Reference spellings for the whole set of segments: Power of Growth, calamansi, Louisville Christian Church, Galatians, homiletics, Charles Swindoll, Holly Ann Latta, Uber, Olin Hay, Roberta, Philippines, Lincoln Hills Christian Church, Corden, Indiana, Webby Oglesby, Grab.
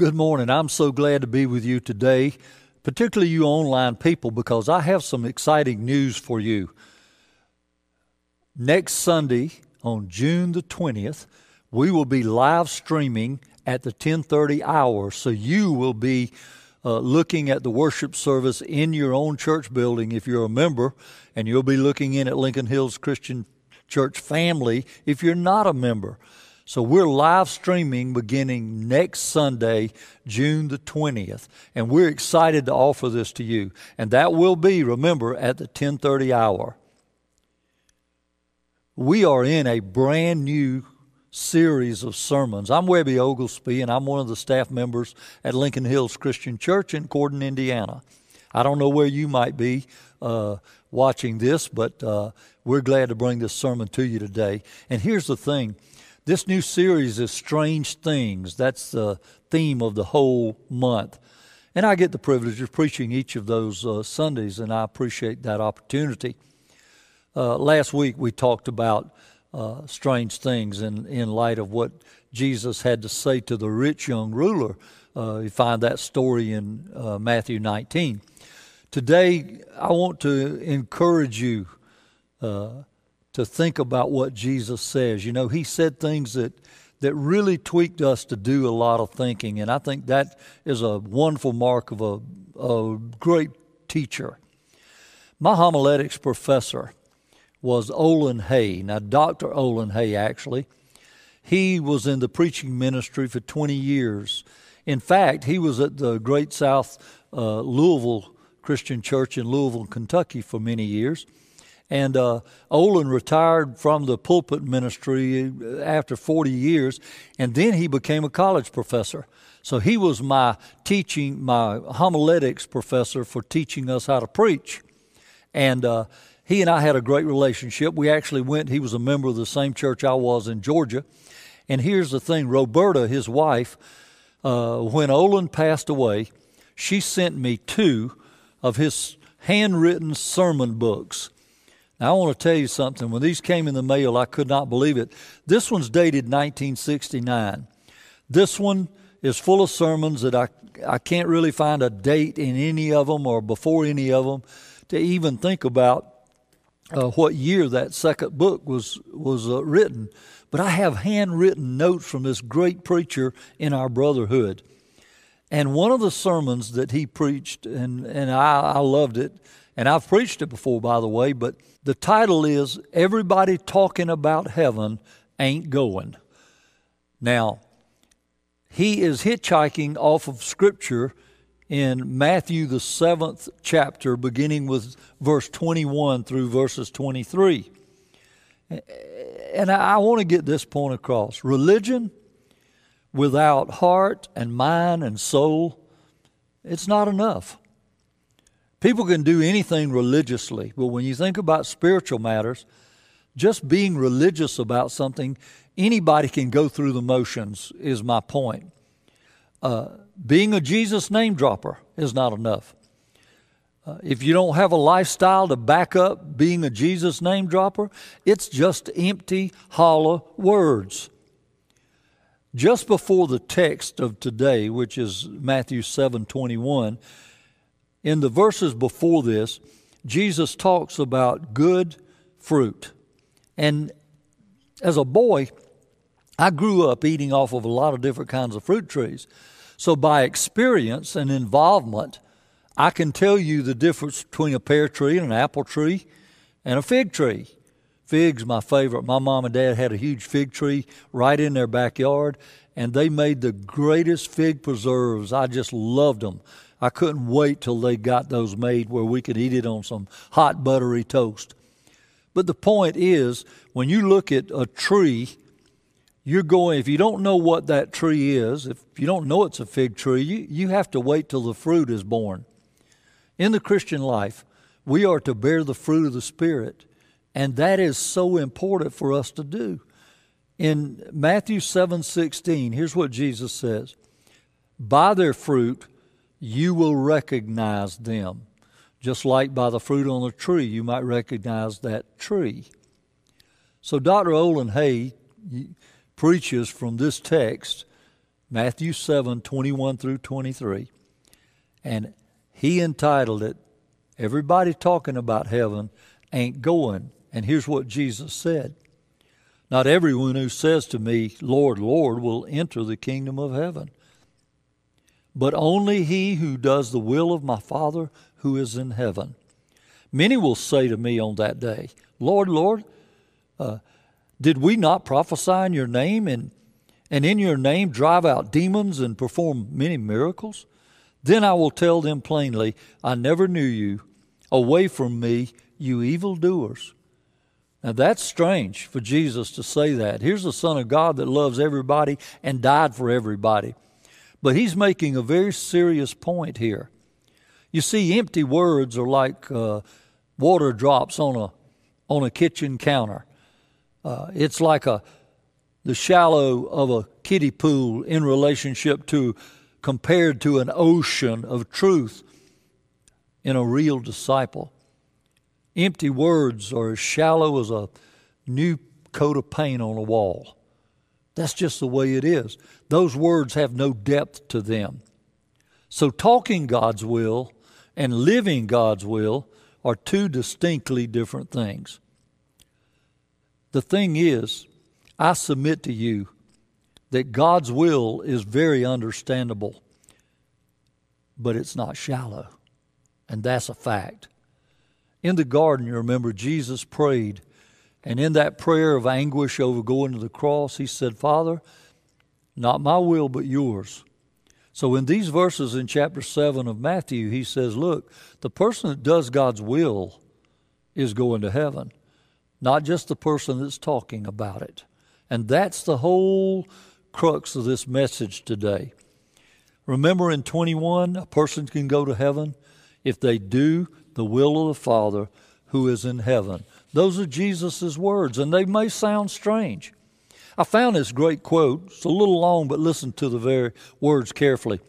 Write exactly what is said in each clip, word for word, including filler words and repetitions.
good morning. I'm so glad to be with you today, particularly you online people, because I have some exciting news for you. Next Sunday, on June the twentieth, we will be live streaming at the ten thirty hour, so you will be uh, looking at the worship service in your own church building if you're a member, and you'll be looking in at Lincoln Hills Christian Church family if you're not a member. So we're live streaming beginning next Sunday, June the twentieth, and we're excited to offer this to you. And that will be, remember, at the ten thirty hour. We are in a brand new series of sermons. I'm Webby Oglesby, and I'm one of the staff members at Lincoln Hills Christian Church in Corden, Indiana. I don't know where you might be uh, watching this, but uh, we're glad to bring this sermon to you today. And here's the thing. This new series is Strange Things. That's the theme of the whole month. And I get the privilege of preaching each of those uh, Sundays, and I appreciate that opportunity. Uh, last week we talked about uh, strange things in, in light of what Jesus had to say to the rich young ruler. Uh, you find that story in uh, Matthew nineteen. Today I want to encourage you uh to think about what Jesus says. You know, he said things that, that really tweaked us to do a lot of thinking, and I think that is a wonderful mark of a, a great teacher. My homiletics professor was Olin Hay. Now, Doctor Olin Hay, actually. He was in the preaching ministry for twenty years. In fact, he was at the Great South uh, Louisville Christian Church in Louisville, Kentucky for many years. And uh, Olin retired from the pulpit ministry after forty years, and then he became a college professor. So he was my teaching, my homiletics professor for teaching us how to preach. And uh, he and I had a great relationship. We actually went, he was a member of the same church I was in Georgia. And here's the thing, Roberta, his wife, uh, when Olin passed away, she sent me two of his handwritten sermon books. Now, I want to tell you something. When these came in the mail, I could not believe it. This one's dated nineteen sixty-nine. This one is full of sermons that I, I can't really find a date in any of them or before any of them to even think about uh, what year that second book was, was uh, written. But I have handwritten notes from this great preacher in our brotherhood. And one of the sermons that he preached, and, and I, I loved it, and I've preached it before, by the way, but the title is Everybody Talking About Heaven Ain't Going. Now, he is hitchhiking off of Scripture in Matthew, the seventh chapter, beginning with verse twenty-one through verses twenty-three. And I want to get this point across. Religion without heart and mind and soul, it's not enough. People can do anything religiously, but when you think about spiritual matters, just being religious about something, anybody can go through the motions is my point. Uh, being a Jesus name dropper is not enough. Uh, if you don't have a lifestyle to back up being a Jesus name dropper, it's just empty, hollow words. Just before the text of today, which is Matthew seven twenty-one, in the verses before this, Jesus talks about good fruit. And as a boy, I grew up eating off of a lot of different kinds of fruit trees. So by experience and involvement, I can tell you the difference between a pear tree and an apple tree and a fig tree. Fig's my favorite. My mom and dad had a huge fig tree right in their backyard, and they made the greatest fig preserves. I just loved them. I couldn't wait till they got those made where we could eat it on some hot, buttery toast. But the point is, when you look at a tree, you're going, if you don't know what that tree is, if you don't know it's a fig tree, you, you have to wait till the fruit is born. In the Christian life, we are to bear the fruit of the Spirit, and that is so important for us to do. In Matthew seven sixteen, here's what Jesus says, "By their fruit you will recognize them." Just like by the fruit on the tree, you might recognize that tree. So Doctor Olin Hay preaches from this text Matthew seven, twenty-one through twenty-three. And he entitled it, Everybody Talking About Heaven Ain't Going. And here's what Jesus said. Not everyone who says to me, Lord, Lord, will enter the kingdom of heaven, but only he who does the will of my Father who is in heaven. Many will say to me on that day, Lord, Lord, uh, did we not prophesy in your name and, and in your name drive out demons and perform many miracles? Then I will tell them plainly, I never knew you. Away from me, you evildoers. Now that's strange for Jesus to say that. Here's the Son of God that loves everybody and died for everybody. But he's making a very serious point here. You see, empty words are like uh, water drops on a on a kitchen counter. Uh, it's like a the shallow of a kiddie pool in relationship to compared to an ocean of truth in a real disciple. Empty words are as shallow as a new coat of paint on a wall. That's just the way it is. Those words have no depth to them. So talking God's will and living God's will are two distinctly different things. The thing is, I submit to you that God's will is very understandable, but it's not shallow, and that's a fact. In the garden, you remember, Jesus prayed, and in that prayer of anguish over going to the cross, he said, Father, not my will but yours. So in these verses in chapter seven of Matthew, he says, look, the person that does God's will is going to heaven, not just the person that's talking about it. And that's the whole crux of this message today. Remember in twenty-one, a person can go to heaven if they do the will of the Father who is in heaven. Those are Jesus' words, and they may sound strange. I found this great quote. It's a little long, but listen to the very words carefully.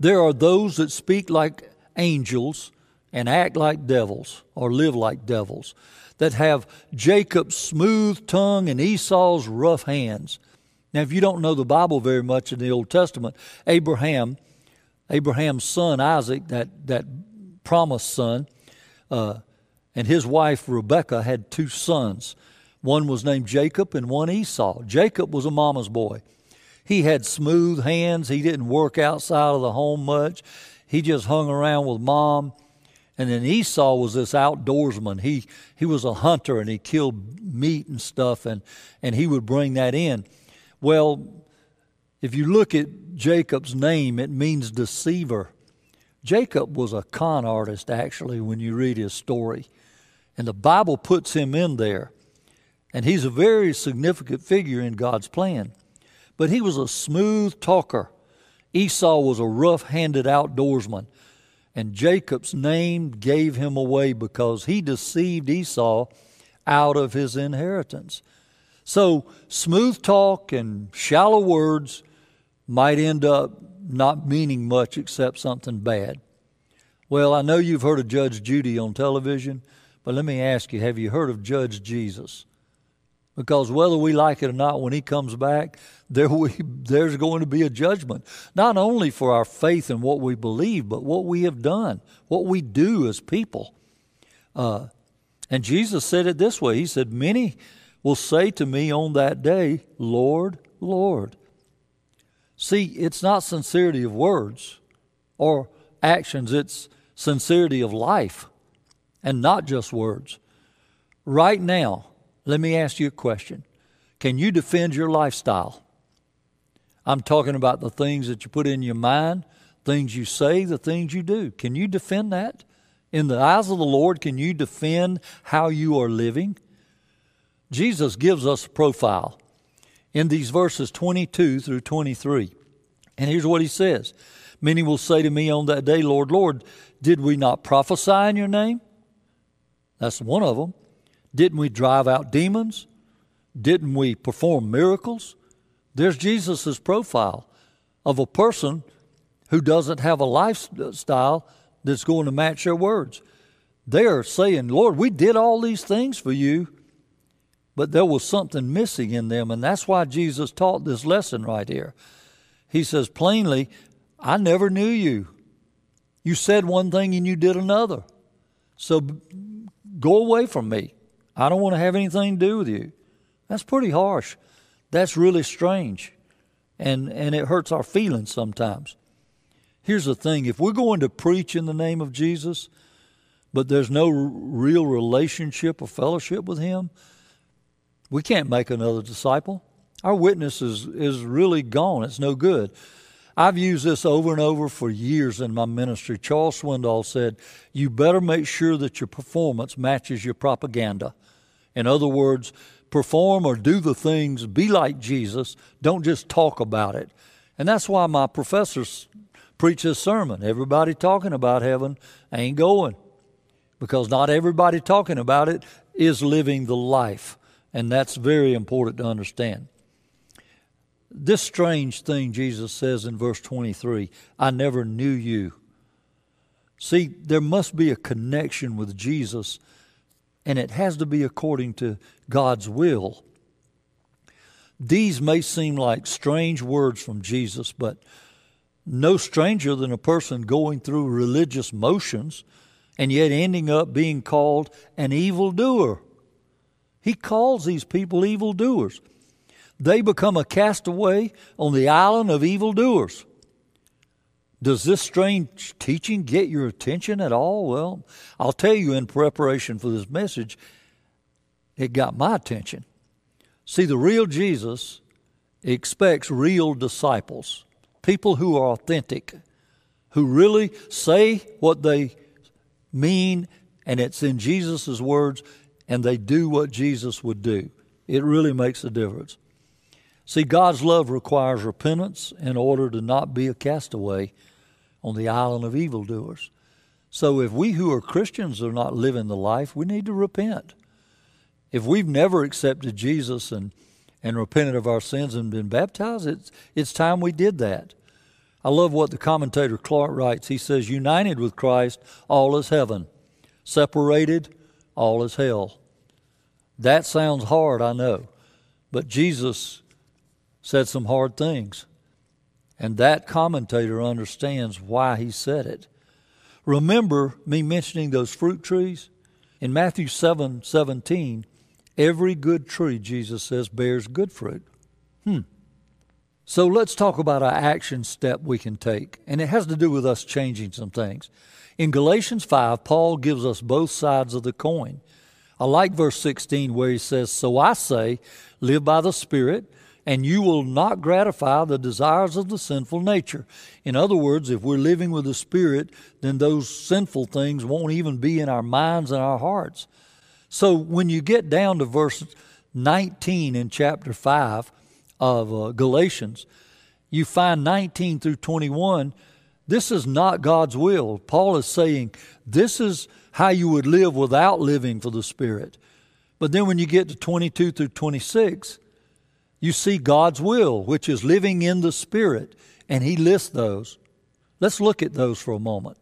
There are those that speak like angels and act like devils or live like devils, that have Jacob's smooth tongue and Esau's rough hands. Now, if you don't know the Bible very much in the Old Testament, Abraham, Abraham's son Isaac, that, that promised son, uh, and his wife Rebekah had two sons. One was named Jacob and one Esau. Jacob was a mama's boy. He had smooth hands. He didn't work outside of the home much. He just hung around with mom. And then Esau was this outdoorsman. He he was a hunter, and he killed meat and stuff, and, and he would bring that in. Well, if you look at Jacob's name, it means deceiver. Jacob was a con artist, actually, when you read his story. And the Bible puts him in there. And he's a very significant figure in God's plan. But he was a smooth talker. Esau was a rough-handed outdoorsman. And Jacob's name gave him away because he deceived Esau out of his inheritance. So smooth talk and shallow words might end up not meaning much except something bad. Well, I know you've heard of Judge Judy on television, but let me ask you, have you heard of Judge Jesus? Because whether we like it or not, when he comes back, there we, there's going to be a judgment. Not only for our faith and what we believe, but what we have done, what we do as people. Uh, and Jesus said it this way. He said, many will say to me on that day, Lord, Lord. See, it's not sincerity of words or actions. It's sincerity of life and not just words. Right now, let me ask you a question. Can you defend your lifestyle? I'm talking about the things that you put in your mind, things you say, the things you do. Can you defend that? In the eyes of the Lord, can you defend how you are living? Jesus gives us a profile in these verses twenty-two through twenty-three. And here's what he says. Many will say to me on that day, Lord, Lord, did we not prophesy in your name? That's one of them. Didn't we drive out demons? Didn't we perform miracles? There's Jesus' profile of a person who doesn't have a lifestyle that's going to match their words. They're saying, Lord, we did all these things for you, but there was something missing in them, and that's why Jesus taught this lesson right here. he says plainly, I never knew you. You said one thing and you did another. So go away from me. I don't want to have anything to do with you. That's pretty harsh. That's really strange. And and it hurts our feelings sometimes. Here's the thing. If we're going to preach in the name of Jesus, but there's no r- real relationship or fellowship with him, we can't make another disciple. Our witness is, is really gone. It's no good. I've used this over and over for years in my ministry. Charles Swindoll said, you better make sure that your performance matches your propaganda. In other words, perform or do the things, be like Jesus. Don't just talk about it. And that's why my professors preach this sermon. Everybody talking about heaven ain't going, because not everybody talking about it is living the life. And that's very important to understand. This strange thing Jesus says in verse twenty-three, I never knew you. See, there must be a connection with Jesus, and it has to be according to God's will. These may seem like strange words from Jesus, but no stranger than a person going through religious motions and yet ending up being called an evildoer. He calls these people evildoers. They become a castaway on the island of evildoers. Does this strange teaching get your attention at all? Well, I'll tell you, in preparation for this message, it got my attention. See, the real Jesus expects real disciples, people who are authentic, who really say what they mean, and it's in Jesus' words, and they do what Jesus would do. It really makes a difference. See, God's love requires repentance in order to not be a castaway on the island of evildoers. So if we who are Christians are not living the life, we need to repent. If we've never accepted Jesus and, and repented of our sins and been baptized, it's, it's time we did that. I love what the commentator Clark writes. He says, united with Christ, all is heaven. Separated, all is hell. That sounds hard, I know, but Jesus said some hard things, and that commentator understands why he said it. Remember me mentioning those fruit trees? In Matthew seven seventeen, every good tree, Jesus says, bears good fruit. Hmm. So let's talk about our action step we can take, and it has to do with us changing some things. In Galatians five, Paul gives us both sides of the coin. I like verse sixteen where he says, so I say, live by the Spirit, and you will not gratify the desires of the sinful nature. In other words, if we're living with the Spirit, then those sinful things won't even be in our minds and our hearts. So when you get down to verse nineteen in chapter five of uh, Galatians, you find nineteen through twenty-one, this is not God's will. Paul is saying this is how you would live without living for the Spirit. But then when you get to twenty-two through twenty-six, you see God's will, which is living in the Spirit, and he lists those. Let's look at those for a moment.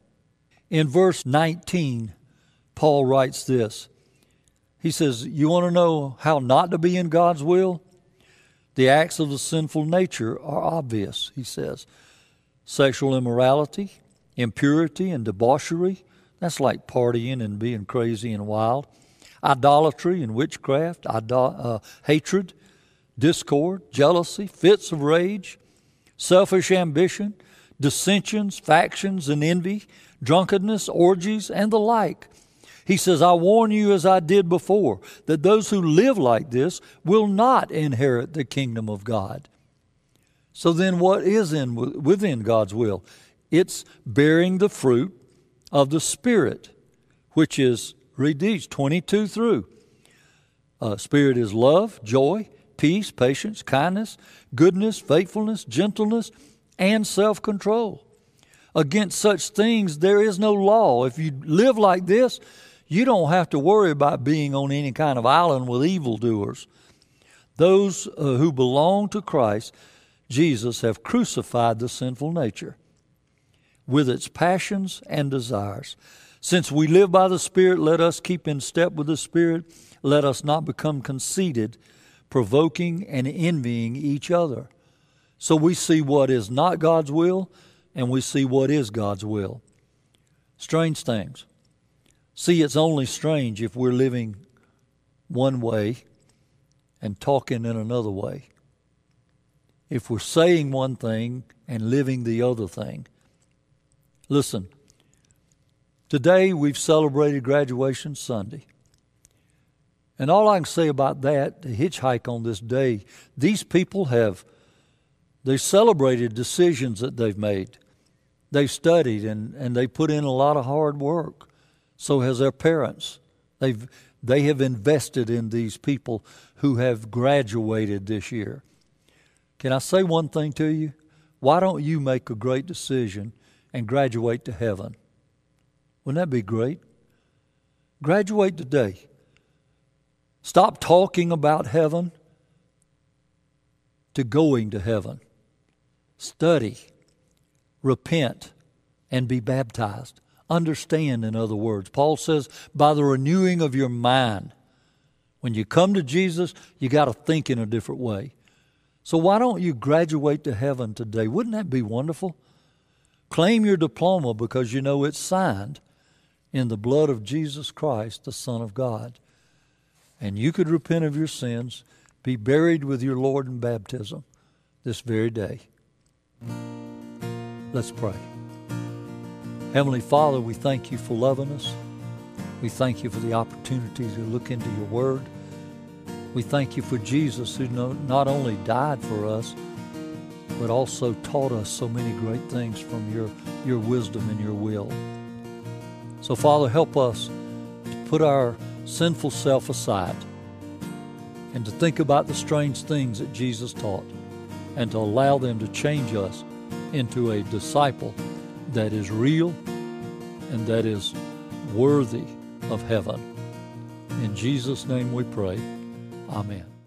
In verse nineteen, Paul writes this. He says, you want to know how not to be in God's will? The acts of the sinful nature are obvious, he says. Sexual immorality, impurity, and debauchery. That's like partying and being crazy and wild. Idolatry and witchcraft, idol- uh, hatred. Discord, jealousy, fits of rage, selfish ambition, dissensions, factions, and envy, drunkenness, orgies, and the like. He says, I warn you as I did before, that those who live like this will not inherit the kingdom of God. So then what is in within God's will? It's bearing the fruit of the Spirit, which is, read these, twenty-two through. Uh, Spirit is love, joy, peace, patience, kindness, goodness, faithfulness, gentleness, and self-control. Against such things there is no law. If you live like this, you don't have to worry about being on any kind of island with evildoers. Those uh, who belong to Christ Jesus have crucified the sinful nature with its passions and desires. Since we live by the Spirit, let us keep in step with the Spirit. Let us not become conceited, provoking and envying each other. So we see what is not God's will, and we see what is God's will. Strange things. See, it's only strange if we're living one way and talking in another way. If we're saying one thing and living the other thing. Listen, today we've celebrated Graduation Sunday. And all I can say about that, the hitchhike on this day, these people have, they celebrated decisions that they've made. They've studied and, and they put in a lot of hard work. So has their parents. They've, they have invested in these people who have graduated this year. Can I say one thing to you? Why don't you make a great decision and graduate to heaven? Wouldn't that be great? Graduate today. Stop talking about heaven to going to heaven. Study, repent, and be baptized. Understand, in other words. Paul says, by the renewing of your mind. When you come to Jesus, you got to think in a different way. So why don't you graduate to heaven today? Wouldn't that be wonderful? Claim your diploma because you know it's signed in the blood of Jesus Christ, the Son of God. And you could repent of your sins, be buried with your Lord in baptism this very day. Let's pray. Heavenly Father, we thank you for loving us. We thank you for the opportunity to look into your word. We thank you for Jesus, who not only died for us, but also taught us so many great things from your, your wisdom and your will. So, Father, help us to put our sinful self aside and to think about the strange things that Jesus taught and to allow them to change us into a disciple that is real and that is worthy of heaven. In Jesus' name we pray. Amen.